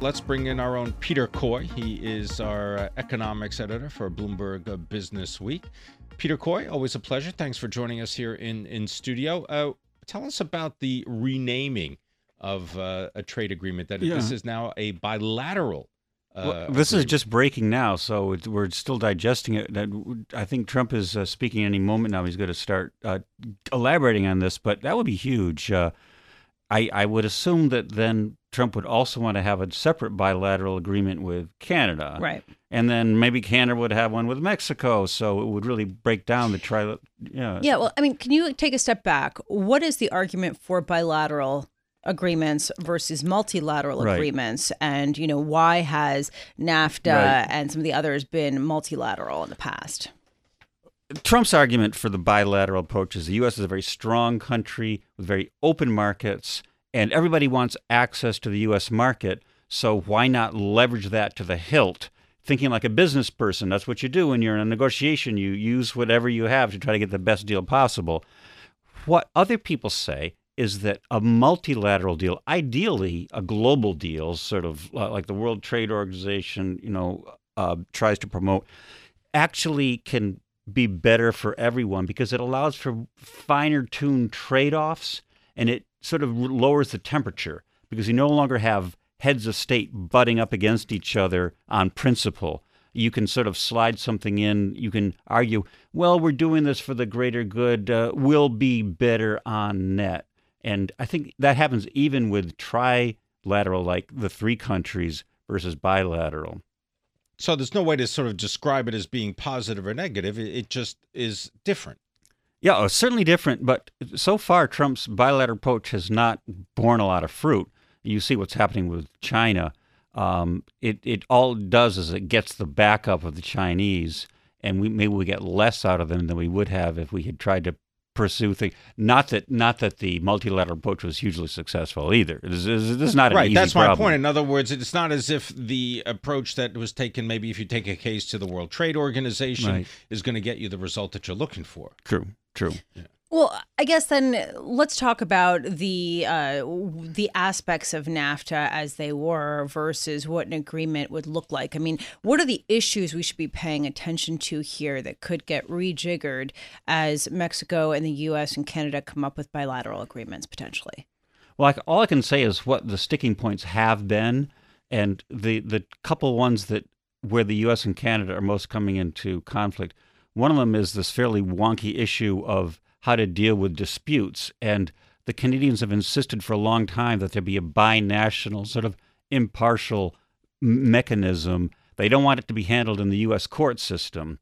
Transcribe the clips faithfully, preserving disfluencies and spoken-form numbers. Let's bring in our own Peter Coy. He is our uh, economics editor for Bloomberg uh, Businessweek. Peter Coy, always a pleasure. Thanks for joining us here in, in studio. Uh, tell us about the renaming of uh, a trade agreement. That yeah. This is now a bilateral uh, well, This agreement. Is just breaking now, so it, we're still digesting it. I think Trump is uh, speaking any moment now. He's going to start uh, elaborating on this, but that would be huge. Uh, I, I would assume that then Trump would also want to have a separate bilateral agreement with Canada. Right. And then maybe Canada would have one with Mexico. So it would really break down the tri. Yeah. Yeah. Well, I mean, can you take a step back? What is the argument for bilateral agreements versus multilateral right. agreements? And, you know, why has NAFTA right. and some of the others been multilateral in the past? Trump's argument for the bilateral approach is the U S is a very strong country with very open markets, and everybody wants access to the U S market, so why not leverage that to the hilt? Thinking like a business person, that's what you do when you're in a negotiation. You use whatever you have to try to get the best deal possible. What other people say is that a multilateral deal, ideally a global deal, sort of like the World Trade Organization, you know, uh, tries to promote, actually can be better for everyone because it allows for finer-tuned trade-offs, and it sort of lowers the temperature because you no longer have heads of state butting up against each other on principle. You can sort of slide something in. You can argue, well, we're doing this for the greater good. Uh, we'll be better on net. And I think that happens even with trilateral, like the three countries versus bilateral. So there's no way to sort of describe it as being positive or negative. It just is different. Yeah, certainly different. But so far, Trump's bilateral approach has not borne a lot of fruit. You see what's happening with China. Um, it, it all it does is it gets the backup of the Chinese, and we maybe we get less out of them than we would have if we had tried to pursue things. Not that not that the multilateral approach was hugely successful either. This is, this is not an right. easy That's my problem. point. In other words, it's not as if the approach that was taken, maybe if you take a case to the World Trade Organization, right. is going to get you the result that you're looking for. True. True. Yeah. Well, I guess then let's talk about the uh, the aspects of NAFTA as they were versus what an agreement would look like. I mean, what are the issues we should be paying attention to here that could get rejiggered as Mexico and the U S and Canada come up with bilateral agreements potentially? Well, I, all I can say is what the sticking points have been, and the the couple ones that where the U S and Canada are most coming into conflict. One of them is this fairly wonky issue of how to deal with disputes. And the Canadians have insisted for a long time that there be a binational, sort of impartial mechanism. They don't want it to be handled in the U S court system.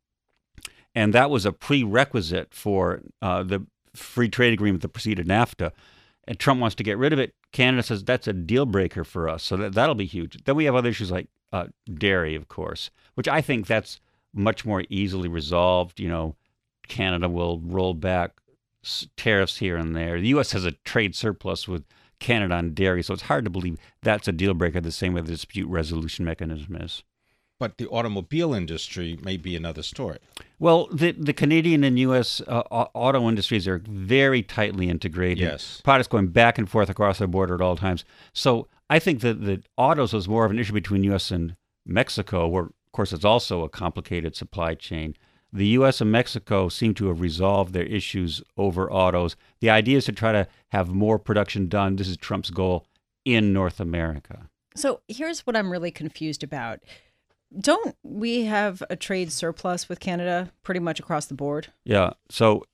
And that was a prerequisite for uh, the free trade agreement that preceded NAFTA. And Trump wants to get rid of it. Canada says that's a deal breaker for us. So that, that'll be huge. Then we have other issues like uh, dairy, of course, which I think that's much more easily resolved. You know, Canada will roll back tariffs here and there. The U S has a trade surplus with Canada on dairy, so it's hard to believe that's a deal breaker the same way the dispute resolution mechanism is. But the automobile industry may be another story. Well, the, the Canadian and U S uh, auto industries are very tightly integrated. Yes. Products going back and forth across the border at all times. So I think that the autos was more of an issue between U S and Mexico, where of course, it's also a complicated supply chain. The U S and Mexico seem to have resolved their issues over autos. The idea is to try to have more production done. This is Trump's goal in North America. So here's what I'm really confused about. Don't we have a trade surplus with Canada pretty much across the board? Yeah. So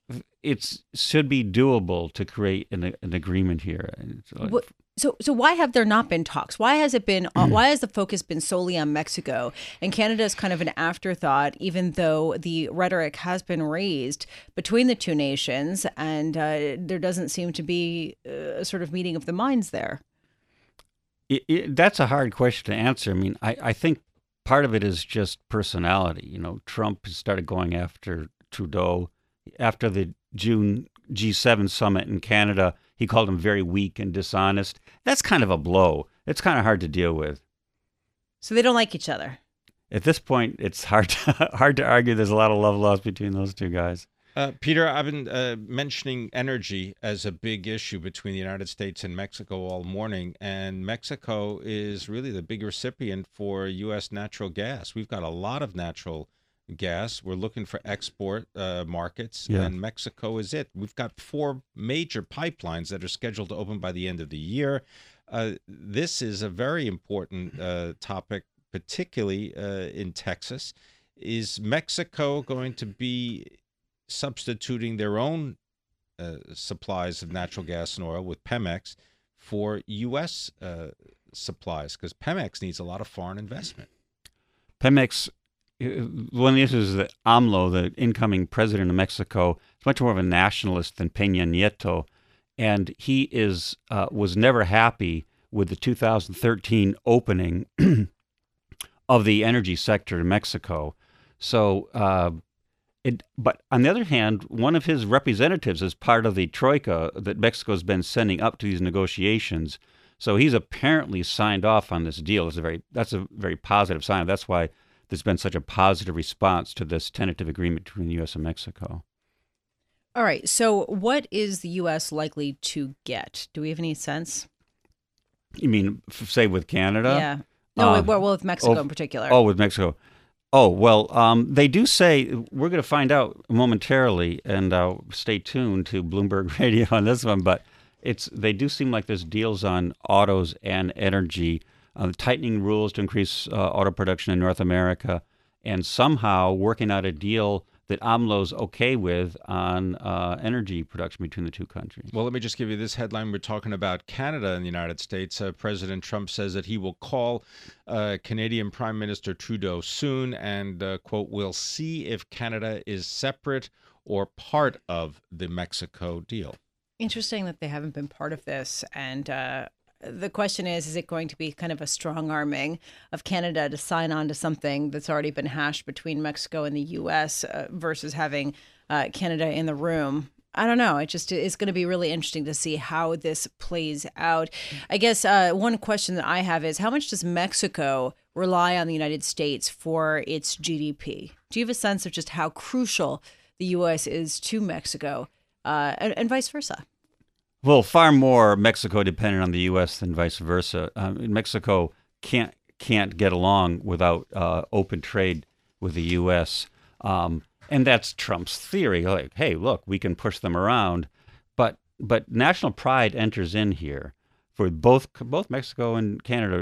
it should be doable to create an, an agreement here. Like, what? So so why have there not been talks? Why has it been on, why has the focus been solely on Mexico? And Canada is kind of an afterthought, even though the rhetoric has been raised between the two nations, and uh, there doesn't seem to be a sort of meeting of the minds there. It, it, that's a hard question to answer. I mean, I, I think part of it is just personality. You know, Trump started going after Trudeau after the June G seven summit in Canada. He called him very weak and dishonest. That's kind of a blow. It's kind of hard to deal with. So they don't like each other. At this point, it's hard to, hard to argue. There's a lot of love lost between those two guys. Uh, Peter, I've been uh, mentioning energy as a big issue between the United States and Mexico all morning, and Mexico is really the big recipient for U S natural gas. We've got a lot of natural gas. We're looking for export uh, markets, yeah. and Mexico is it. We've got four major pipelines that are scheduled to open by the end of the year. Uh, this is a very important uh, topic, particularly uh, in Texas. Is Mexico going to be substituting their own uh, supplies of natural gas and oil with Pemex for U S uh, supplies? Because Pemex needs a lot of foreign investment. Pemex, one of the issues is that AMLO, the incoming president of Mexico, is much more of a nationalist than Peña Nieto. And he is uh, was never happy with the two thousand thirteen opening of the energy sector in Mexico. So, uh, It, but on the other hand, one of his representatives is part of the troika that Mexico's been sending up to these negotiations. So he's apparently signed off on this deal. It's a very, that's a very positive sign. That's why there's been such a positive response to this tentative agreement between the U S and Mexico. All right. So what is the U S likely to get? Do we have any sense? You mean, say, with Canada? Yeah. No, um, well, with Mexico oh, in particular. Oh, with Mexico. Oh, well, um, they do say, we're going to find out momentarily, and uh, stay tuned to Bloomberg Radio on this one, but it's they do seem like there's deals on autos and energy, uh, tightening rules to increase uh, auto production in North America, and somehow working out a deal that AMLO's okay with on uh, energy production between the two countries. Well, let me just give you this headline. We're talking about Canada and the United States. Uh, President Trump says that he will call uh, Canadian Prime Minister Trudeau soon and, uh, quote, we'll see if Canada is separate or part of the Mexico deal. Interesting that they haven't been part of this. And uh, the question is, is it going to be kind of a strong arming of Canada to sign on to something that's already been hashed between Mexico and the U S uh, versus having uh, Canada in the room? I don't know. It just it's going to be really interesting to see how this plays out. I guess uh, one question that I have is, how much does Mexico rely on the United States for its G D P? Do you have a sense of just how crucial the U S is to Mexico uh, and, and vice versa? Well, far more Mexico dependent on the U S than vice versa. Um, Mexico can't can't get along without uh, open trade with the U S Um, and that's Trump's theory. Like, hey, look, we can push them around, but but national pride enters in here. For both both Mexico and Canada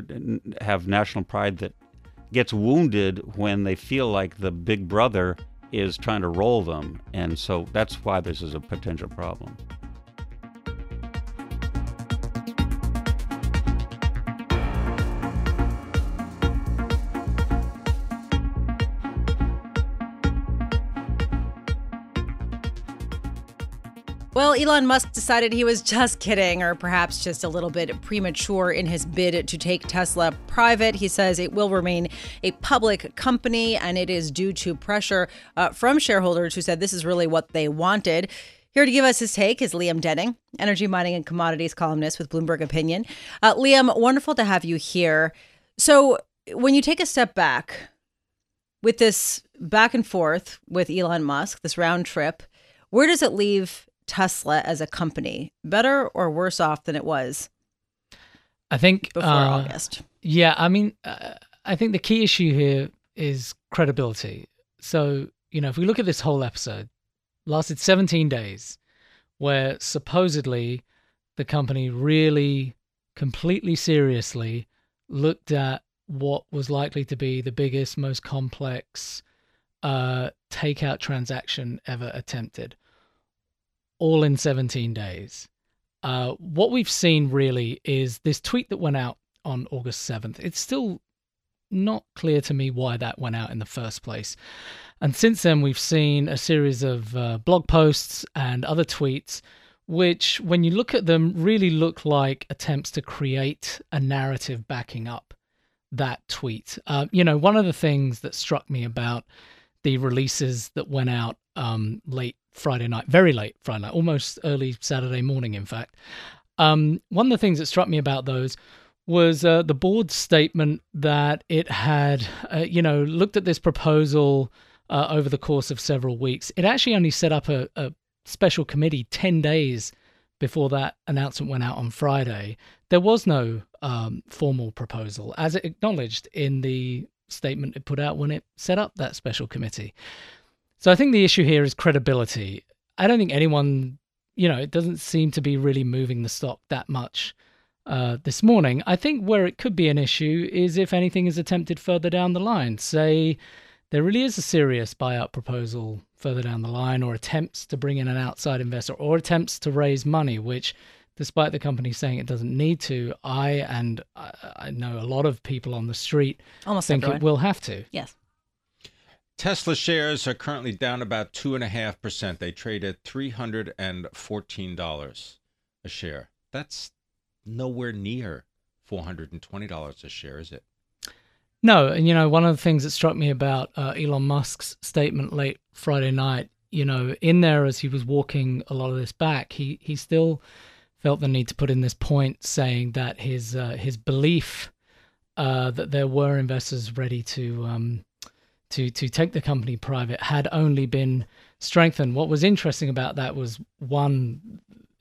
have national pride that gets wounded when they feel like the big brother is trying to roll them, and so that's why this is a potential problem. Well, Elon Musk decided he was just kidding, or perhaps just a little bit premature in his bid to take Tesla private. He says it will remain a public company, and it is due to pressure uh, from shareholders who said this is really what they wanted. Here to give us his take is Liam Denning, energy, mining, and commodities columnist with Bloomberg Opinion. Uh, Liam, wonderful to have you here. So when you take a step back with this back and forth with Elon Musk, this round trip, where does it leave Tesla as a company, better or worse off than it was? I think before uh, August. Yeah, I mean, uh, I think the key issue here is credibility. So, you know, if we look at this whole episode, lasted seventeen days, where supposedly the company really, completely seriously looked at what was likely to be the biggest, most complex uh, takeout transaction ever attempted. All in seventeen days. Uh, what we've seen really is this tweet that went out on August seventh. It's still not clear to me why that went out in the first place. And since then, we've seen a series of uh, blog posts and other tweets, which when you look at them really look like attempts to create a narrative backing up that tweet. Uh, you know, one of the things that struck me about the releases that went out um, late Friday night, very late Friday night, almost early Saturday morning, in fact. Um, one of the things that struck me about those was uh, the board's statement that it had, uh, you know, looked at this proposal uh, over the course of several weeks. It actually only set up a, a special committee ten days before that announcement went out on Friday. There was no um, formal proposal, as it acknowledged in the statement it put out when it set up that special committee. So I think the issue here is credibility. I don't think anyone, you know, it doesn't seem to be really moving the stock that much uh, this morning. I think where it could be an issue is if anything is attempted further down the line. Say there really is a serious buyout proposal further down the line, or attempts to bring in an outside investor, or attempts to raise money, which, despite the company saying it doesn't need to, I and I know a lot of people on the street almost think everyone. It will have to. Yes. Tesla shares are currently down about two and a half percent. They trade at three hundred and fourteen dollars a share. That's nowhere near four hundred and twenty dollars a share, is it? No, and you know, one of the things that struck me about uh, Elon Musk's statement late Friday night, you know, in there as he was walking a lot of this back, he he still felt the need to put in this point, saying that his uh, his belief uh, that there were investors ready to. Um, To, to take the company private had only been strengthened. What was interesting about that was, one,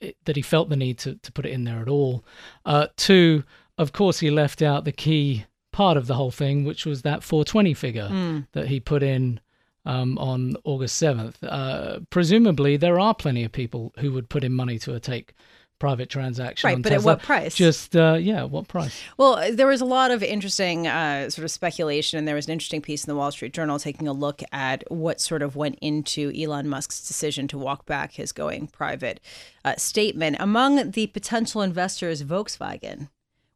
it, that he felt the need to, to put it in there at all. Uh, two, of course, he left out the key part of the whole thing, which was that four twenty figure mm. that he put in um, on August seventh. Uh, presumably, there are plenty of people who would put in money to a take private transaction. Right, but Tesla. At what price? Just, uh, yeah, what price? Well, there was a lot of interesting uh, sort of speculation, and there was an interesting piece in the Wall Street Journal taking a look at what sort of went into Elon Musk's decision to walk back his going private uh, statement. Among the potential investors, Volkswagen,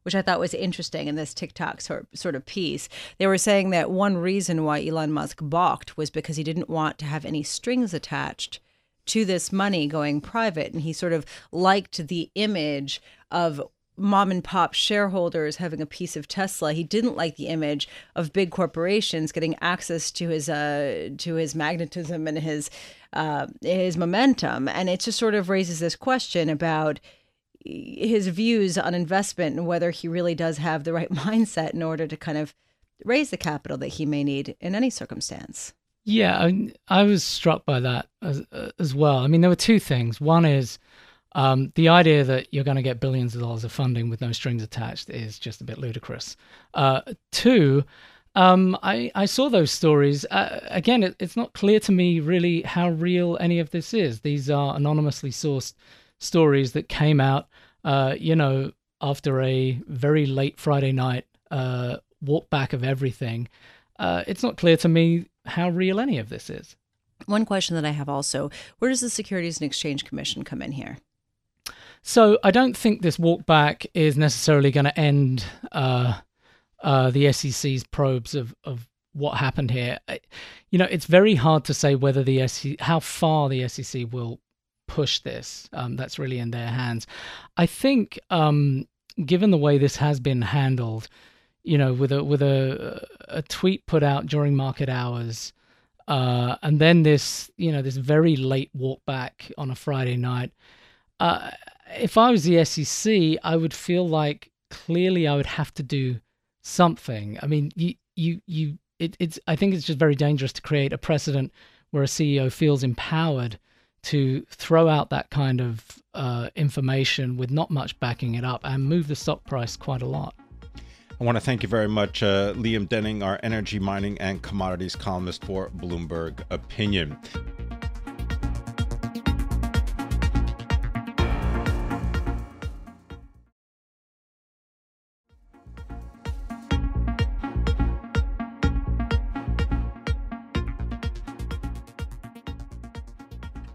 which I thought was interesting in this TikTok sort of piece. They were saying that one reason why Elon Musk balked was because he didn't want to have any strings attached to this money going private, and he sort of liked the image of mom and pop shareholders having a piece of Tesla. He didn't like the image of big corporations getting access to his uh, to his magnetism and his uh, his momentum. And it just sort of raises this question about his views on investment and whether he really does have the right mindset in order to kind of raise the capital that he may need in any circumstance. Yeah, I, I was struck by that as, as well. I mean, there were two things. One is um, the idea that you're going to get billions of dollars of funding with no strings attached is just a bit ludicrous. Uh, two, um, I, I saw those stories. Uh, again, it, it's not clear to me really how real any of this is. These are anonymously sourced stories that came out, uh, you know, after a very late Friday night uh, walk back of everything. Uh, it's not clear to me how real any of this is. One question that I have also, where does the Securities and Exchange Commission come in here? So I don't think this walk back is necessarily going to end uh, uh, the S E C's probes of, of what happened here. I, you know, it's very hard to say whether the S E C, how far the S E C will push this. Um, that's really in their hands. I think um, given the way this has been handled, you know, with a with a a tweet put out during market hours, uh, and then this, you know, this very late walk back on a Friday night. Uh, if I was the S E C, I would feel like clearly I would have to do something. I mean, you you you, it, it's. I think it's just very dangerous to create a precedent where a C E O feels empowered to throw out that kind of uh, information with not much backing it up and move the stock price quite a lot. I want to thank you very much, uh, Liam Denning, our energy, mining, and commodities columnist for Bloomberg Opinion.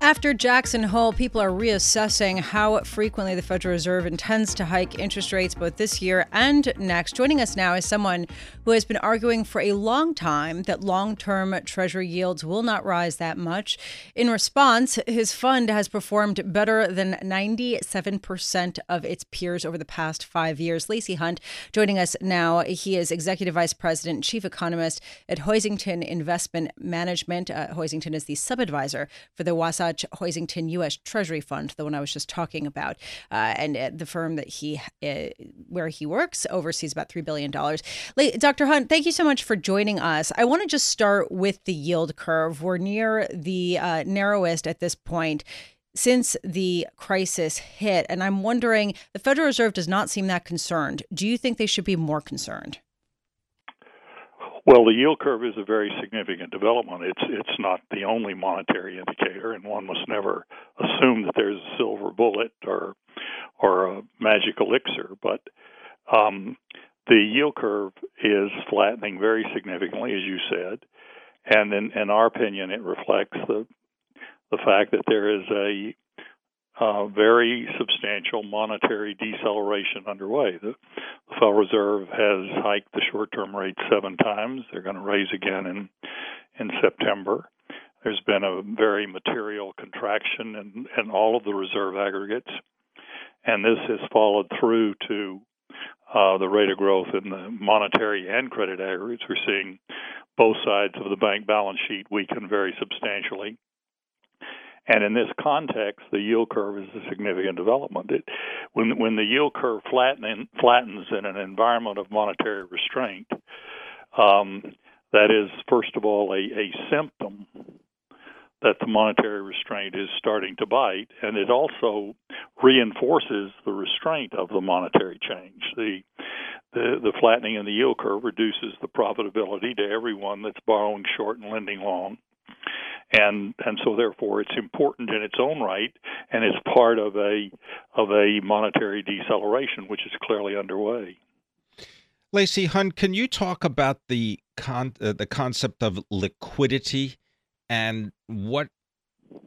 After Jackson Hole, people are reassessing how frequently the Federal Reserve intends to hike interest rates both this year and next. Joining us now is someone who has been arguing for a long time that long-term Treasury yields will not rise that much. In response, his fund has performed better than ninety-seven percent of its peers over the past five years. Lacy Hunt joining us now. He is Executive Vice President and Chief Economist at Hoisington Investment Management. Uh, Hoisington is the sub-advisor for the Wasatch Hoisington U S Treasury Fund, the one I was just talking about, uh, and uh, the firm that he, uh, where he works, oversees about three billion dollars. Doctor Hunt, thank you so much for joining us. I want to just start with the yield curve. We're near the uh, narrowest at this point since the crisis hit, and I'm wondering, the Federal Reserve does not seem that concerned. Do you think they should be more concerned? Well, the yield curve is a very significant development. It's it's not the only monetary indicator, and one must never assume that there's a silver bullet or or a magic elixir. But um, the yield curve is flattening very significantly, as you said, and in, in our opinion, it reflects the the fact that there is a Uh, very substantial monetary deceleration underway. The, the Federal Reserve has hiked the short-term rate seven times. They're going to raise again in in September. There's been a very material contraction in, in all of the reserve aggregates, and this has followed through to uh, the rate of growth in the monetary and credit aggregates. We're seeing both sides of the bank balance sheet weaken very substantially. And in this context, the yield curve is a significant development. It, when when the yield curve flatten, flattens in an environment of monetary restraint, um, that is, first of all, a, a symptom that the monetary restraint is starting to bite, and it also reinforces the restraint of the monetary change. The the, the flattening in the yield curve reduces the profitability to everyone that's borrowing short and lending long. And and so therefore it's important in its own right, and it's part of a of a monetary deceleration which is clearly underway. Lacy Hunt, can you talk about the con uh, the concept of liquidity and what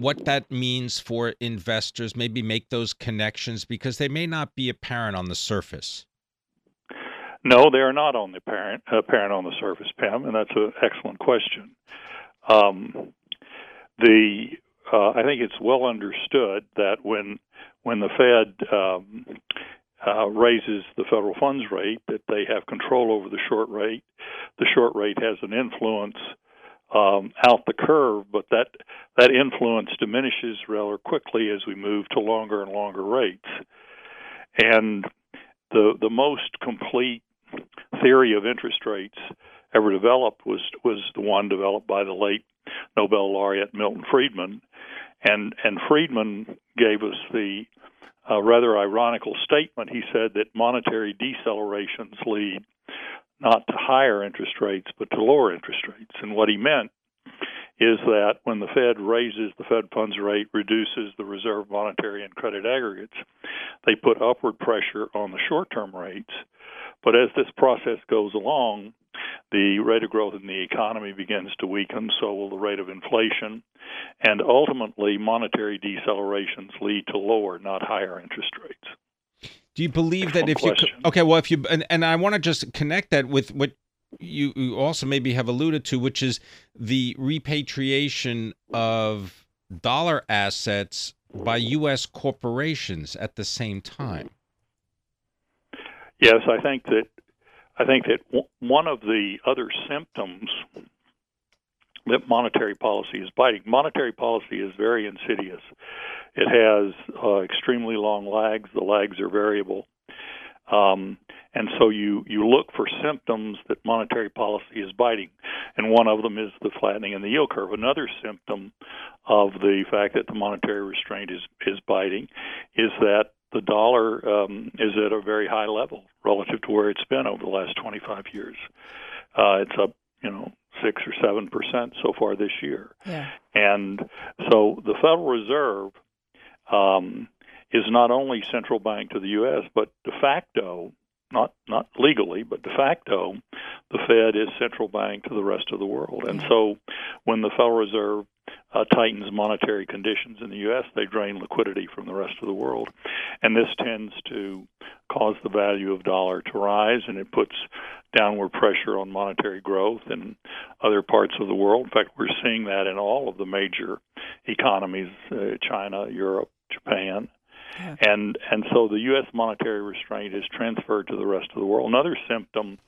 what that means for investors? Maybe make those connections because they may not be apparent on the surface. No, they are not on the apparent apparent on the surface, Pam, and that's an excellent question. Um, The uh, I think it's well understood that when when the Fed um, uh, raises the federal funds rate, that they have control over the short rate. The short rate has an influence um, out the curve, but that that influence diminishes rather quickly as we move to longer and longer rates. And the the most complete theory of interest rates ever developed was was the one developed by the late Nobel laureate Milton Friedman, and and Friedman gave us the uh, rather ironical statement. He said that monetary decelerations lead not to higher interest rates, but to lower interest rates. And what he meant is that when the Fed raises the Fed funds rate, reduces the reserve monetary and credit aggregates, they put upward pressure on the short-term rates. But as this process goes along, the rate of growth in the economy begins to weaken, so will the rate of inflation, and ultimately monetary decelerations lead to lower, not higher interest rates. Do you believe Excellent that if question. you okay, well, if you and, and I want to just connect that with what you, you also maybe have alluded to, which is the repatriation of dollar assets by U S corporations at the same time. Yes, I think that. I think that one of the other symptoms that monetary policy is biting, monetary policy is very insidious. It has uh, extremely long lags. The lags are variable. Um, and so you, you look for symptoms that monetary policy is biting. And one of them is the flattening in the yield curve. Another symptom of the fact that the monetary restraint is, is biting is that the dollar um, is at a very high level relative to where it's been over the last twenty-five years. Uh, it's up, you know, six or seven percent so far this year. Yeah. And so the Federal Reserve um, is not only central bank to the U S, but de facto, not not legally, but de facto, the Fed is central bank to the rest of the world. And so when the Federal Reserve uh, tightens monetary conditions in the U S, they drain liquidity from the rest of the world. And this tends to cause the value of dollar to rise, and it puts downward pressure on monetary growth in other parts of the world. In fact, we're seeing that in all of the major economies, uh, China, Europe, Japan. Yeah. And and so the U S monetary restraint is transferred to the rest of the world. Another symptom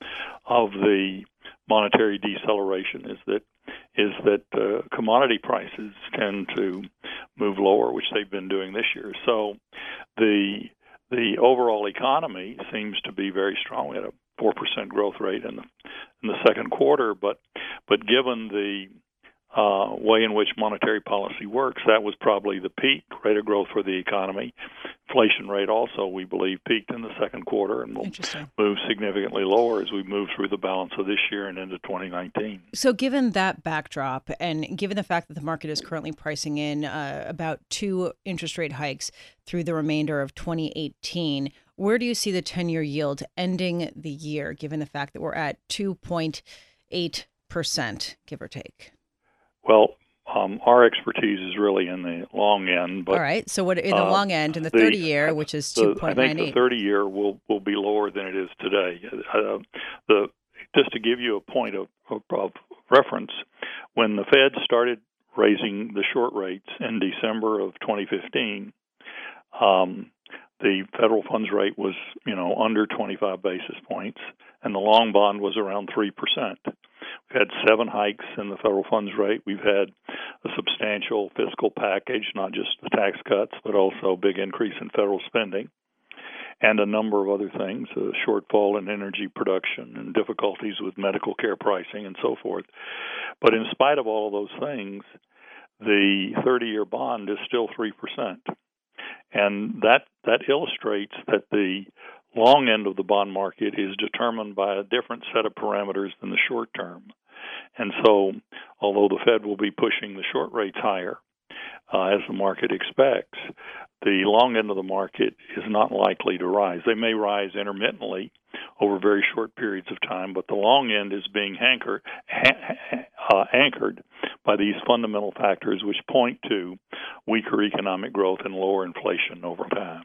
of the monetary deceleration is that is that uh, commodity prices tend to move lower, which they've been doing this year. So the the overall economy seems to be very strong at a four percent growth rate in the in the second quarter. But but given the Uh, way in which monetary policy works, that was probably the peak rate of growth for the economy. Inflation rate also, we believe, peaked in the second quarter and will move significantly lower as we move through the balance of this year and into twenty nineteen. So given that backdrop and given the fact that the market is currently pricing in uh, about two interest rate hikes through the remainder of twenty eighteen, where do you see the ten-year yield ending the year, given the fact that we're at two point eight percent, give or take? Well, um, our expertise is really in the long end. But, all right. So what in the uh, long end, in the thirty-year, which is two point nine eight? I think the thirty-year will, will be lower than it is today. Uh, the just to give you a point of, of, of reference, when the Fed started raising the short rates in December of twenty fifteen, um, the federal funds rate was, you know, under twenty-five basis points, and the long bond was around three percent. We've had seven hikes in the federal funds rate. We've had a substantial fiscal package, not just the tax cuts, but also a big increase in federal spending and a number of other things, a shortfall in energy production and difficulties with medical care pricing and so forth. But in spite of all of those things, the thirty-year bond is still three percent. And that that illustrates that the long end of the bond market is determined by a different set of parameters than the short term. And so, although the Fed will be pushing the short rates higher, uh, as the market expects, the long end of the market is not likely to rise. They may rise intermittently over very short periods of time, but the long end is being anchored, uh, anchored by these fundamental factors which point to weaker economic growth and lower inflation over time.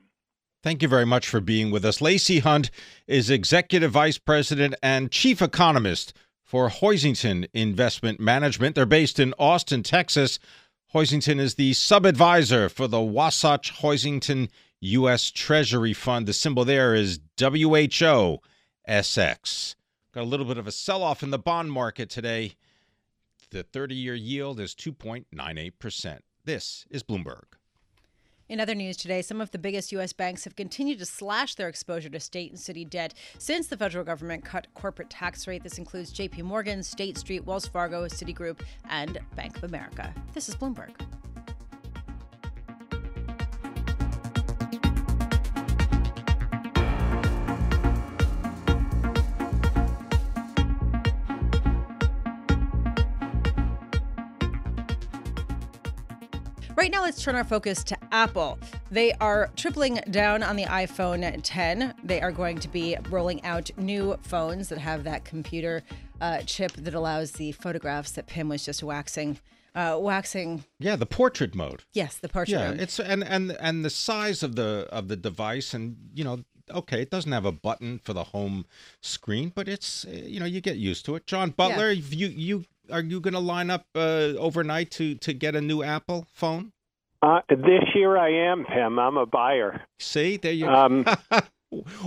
Thank you very much for being with us. Lacy Hunt is Executive Vice President and Chief Economist for Hoisington Investment Management. They're based in Austin, Texas. Hoisington is the sub-advisor for the Wasatch Hoisington U S Treasury Fund. The symbol there is W H O S X. Got a little bit of a sell-off in the bond market today. The thirty-year yield is two point nine eight percent. This is Bloomberg. In other news today, some of the biggest U S banks have continued to slash their exposure to state and city debt since the federal government cut corporate tax rate. This includes J P. Morgan, State Street, Wells Fargo, Citigroup, and Bank of America. This is Bloomberg. Right now, let's turn our focus to Apple. They are tripling down on the iPhone ten. They are going to be rolling out new phones that have that computer uh, chip that allows the photographs that Pim was just waxing. Uh, waxing. Yeah, the portrait mode. Yes, the portrait yeah, mode. Yeah, it's and and and the size of the of the device, and you know, okay, it doesn't have a button for the home screen, but it's, you know, you get used to it. John Butler, yeah. you you. Are you going to line up uh, overnight to, to get a new Apple phone? Uh, this year I am, Pim. I'm a buyer. See? There you go. Um,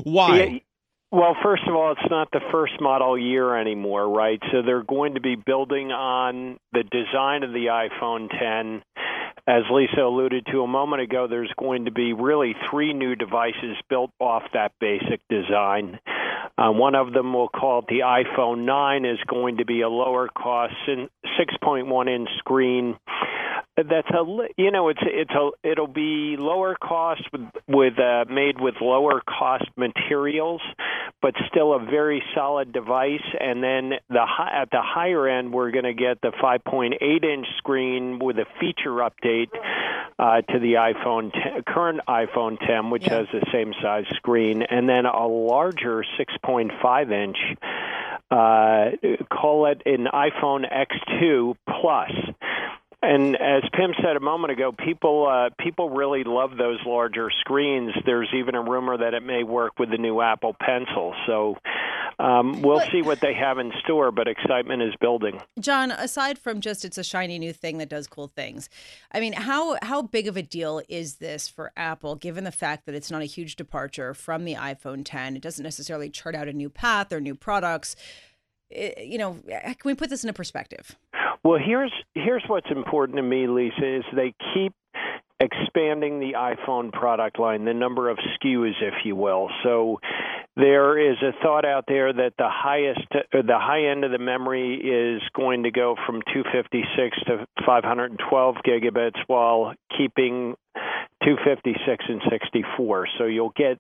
Why? It, well, first of all, it's not the first model year anymore, right? So they're going to be building on the design of the iPhone ten. As Lisa alluded to a moment ago, there's going to be really three new devices built off that basic design. Uh, one of them, we'll call it the iPhone nine, is going to be a lower cost six point one inch screen. That's a you know it's it's a it'll be lower cost with, with uh, made with lower cost materials, but still a very solid device. And then the high, at the higher end, we're going to get the five point eight inch screen with a feature update uh, to the iPhone ten, current iPhone ten, which yeah. has the same size screen, and then a larger six point five inch. Uh, call it an iPhone X two Plus. And as Pim said a moment ago, people uh, people really love those larger screens. There's even a rumor that it may work with the new Apple Pencil. So um, we'll but, see what they have in store, but excitement is building. John, aside from just it's a shiny new thing that does cool things, I mean, how, how big of a deal is this for Apple, given the fact that it's not a huge departure from the iPhone ten? It doesn't necessarily chart out a new path or new products. It, you know, can we put this into perspective? Well, here's here's what's important to me, Lisa, is they keep expanding the iPhone product line, the number of S K Us, if you will. So there is a thought out there that the highest, or the high end of the memory is going to go from two fifty-six to five hundred twelve gigabytes while keeping two fifty-six and sixty-four. So you'll get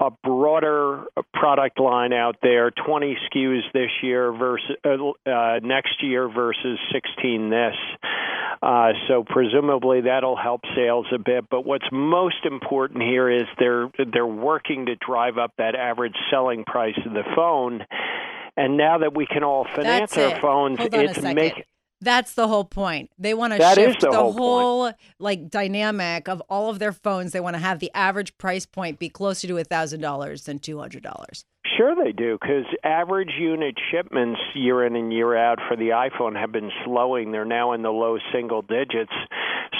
a broader product line out there, twenty S K Us this year versus uh, next year versus sixteen this. Uh, so presumably that'll help sales a bit. But what's most important here is they're they're working to drive up that average selling price of the phone. And now that we can all finance our phones, it's making. That's the whole point. They want to that shift the, the whole, whole like dynamic of all of their phones. They want to have the average price point be closer to one thousand dollars than two hundred dollars. Sure they do, because average unit shipments year in and year out for the iPhone have been slowing. They're now in the low single digits.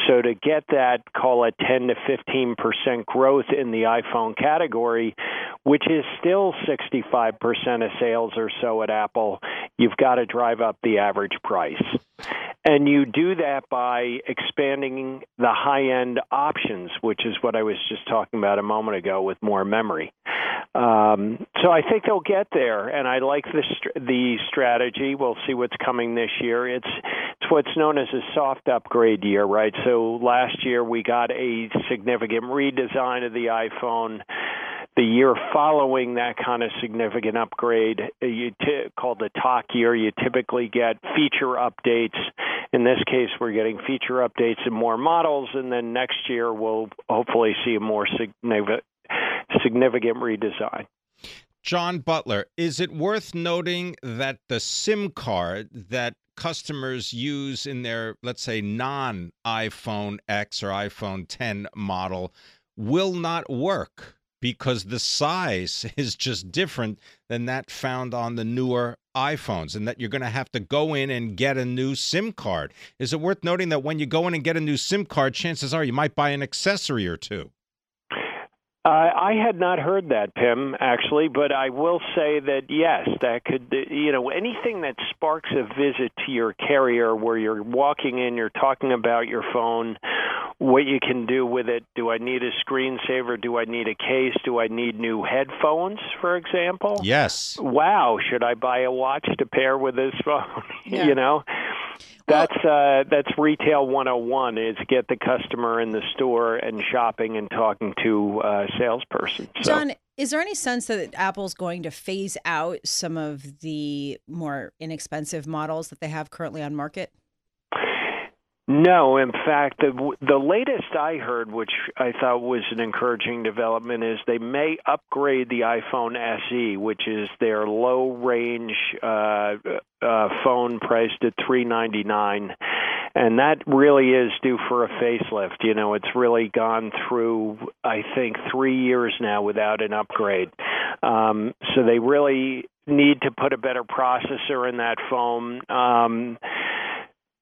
So to get that, call it ten to fifteen percent growth in the iPhone category, which is still sixty-five percent of sales or so at Apple, you've got to drive up the average price. And you do that by expanding the high-end options, which is what I was just talking about a moment ago with more memory. Um, so I think they'll get there, and I like the the strategy. We'll see what's coming this year. It's it's what's known as a soft upgrade year, right? So last year we got a significant redesign of the iPhone. The year following that kind of significant upgrade, you t- called the talk year, you typically get feature updates. In this case, we're getting feature updates and more models, and then next year we'll hopefully see a more significant significant redesign. John Butler, is it worth noting that the SIM card that customers use in their, let's say, non-iPhone X or iPhone ten model will not work? Because the size is just different than that found on the newer iPhones, and that you're going to have to go in and get a new SIM card. Is it worth noting that when you go in and get a new SIM card, chances are you might buy an accessory or two? Uh, I had not heard that, Pim, actually, but I will say that, yes, that could, you know, anything that sparks a visit to your carrier where you're walking in, you're talking about your phone, what you can do with it. Do I need a screensaver? Do I need a case? Do I need new headphones, for example? Yes. Wow, should I buy a watch to pair with this phone? Yeah. You know? That's uh, that's retail one oh one, is get the customer in the store and shopping and talking to a salesperson. So. John, is there any sense that Apple's going to phase out some of the more inexpensive models that they have currently on market? No. In fact, the the latest I heard, which I thought was an encouraging development, is they may upgrade the iPhone S E, which is their low-range uh, uh, phone priced at three hundred ninety-nine dollars. And that really is due for a facelift. You know, it's really gone through, I think, three years now without an upgrade. Um, so they really need to put a better processor in that phone. Um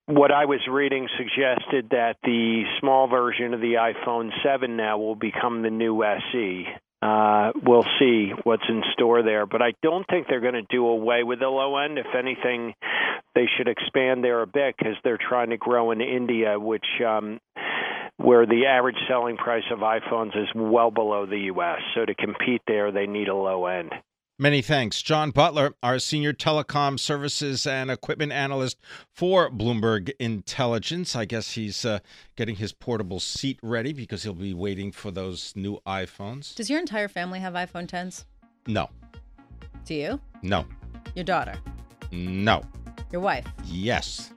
What I was reading suggested that the small version of the iPhone seven now will become the new S E. Uh, we'll see what's in store there. But I don't think they're going to do away with the low end. If anything, they should expand there a bit because they're trying to grow in India, which um, where the average selling price of iPhones is well below the U S So to compete there, they need a low end. Many thanks. John Butler, our senior telecom services and equipment analyst for Bloomberg Intelligence. I guess he's uh, getting his portable seat ready because he'll be waiting for those new iPhones. Does your entire family have iPhone tens? No. Do you? No. Your daughter? No. Your wife? Yes.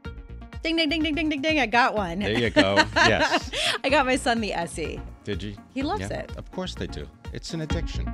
Ding, ding, ding, ding, ding, ding, ding. I got one. There you go. Yes. I got my son the S E. Did you? He loves yeah, it. Of course they do. It's an addiction.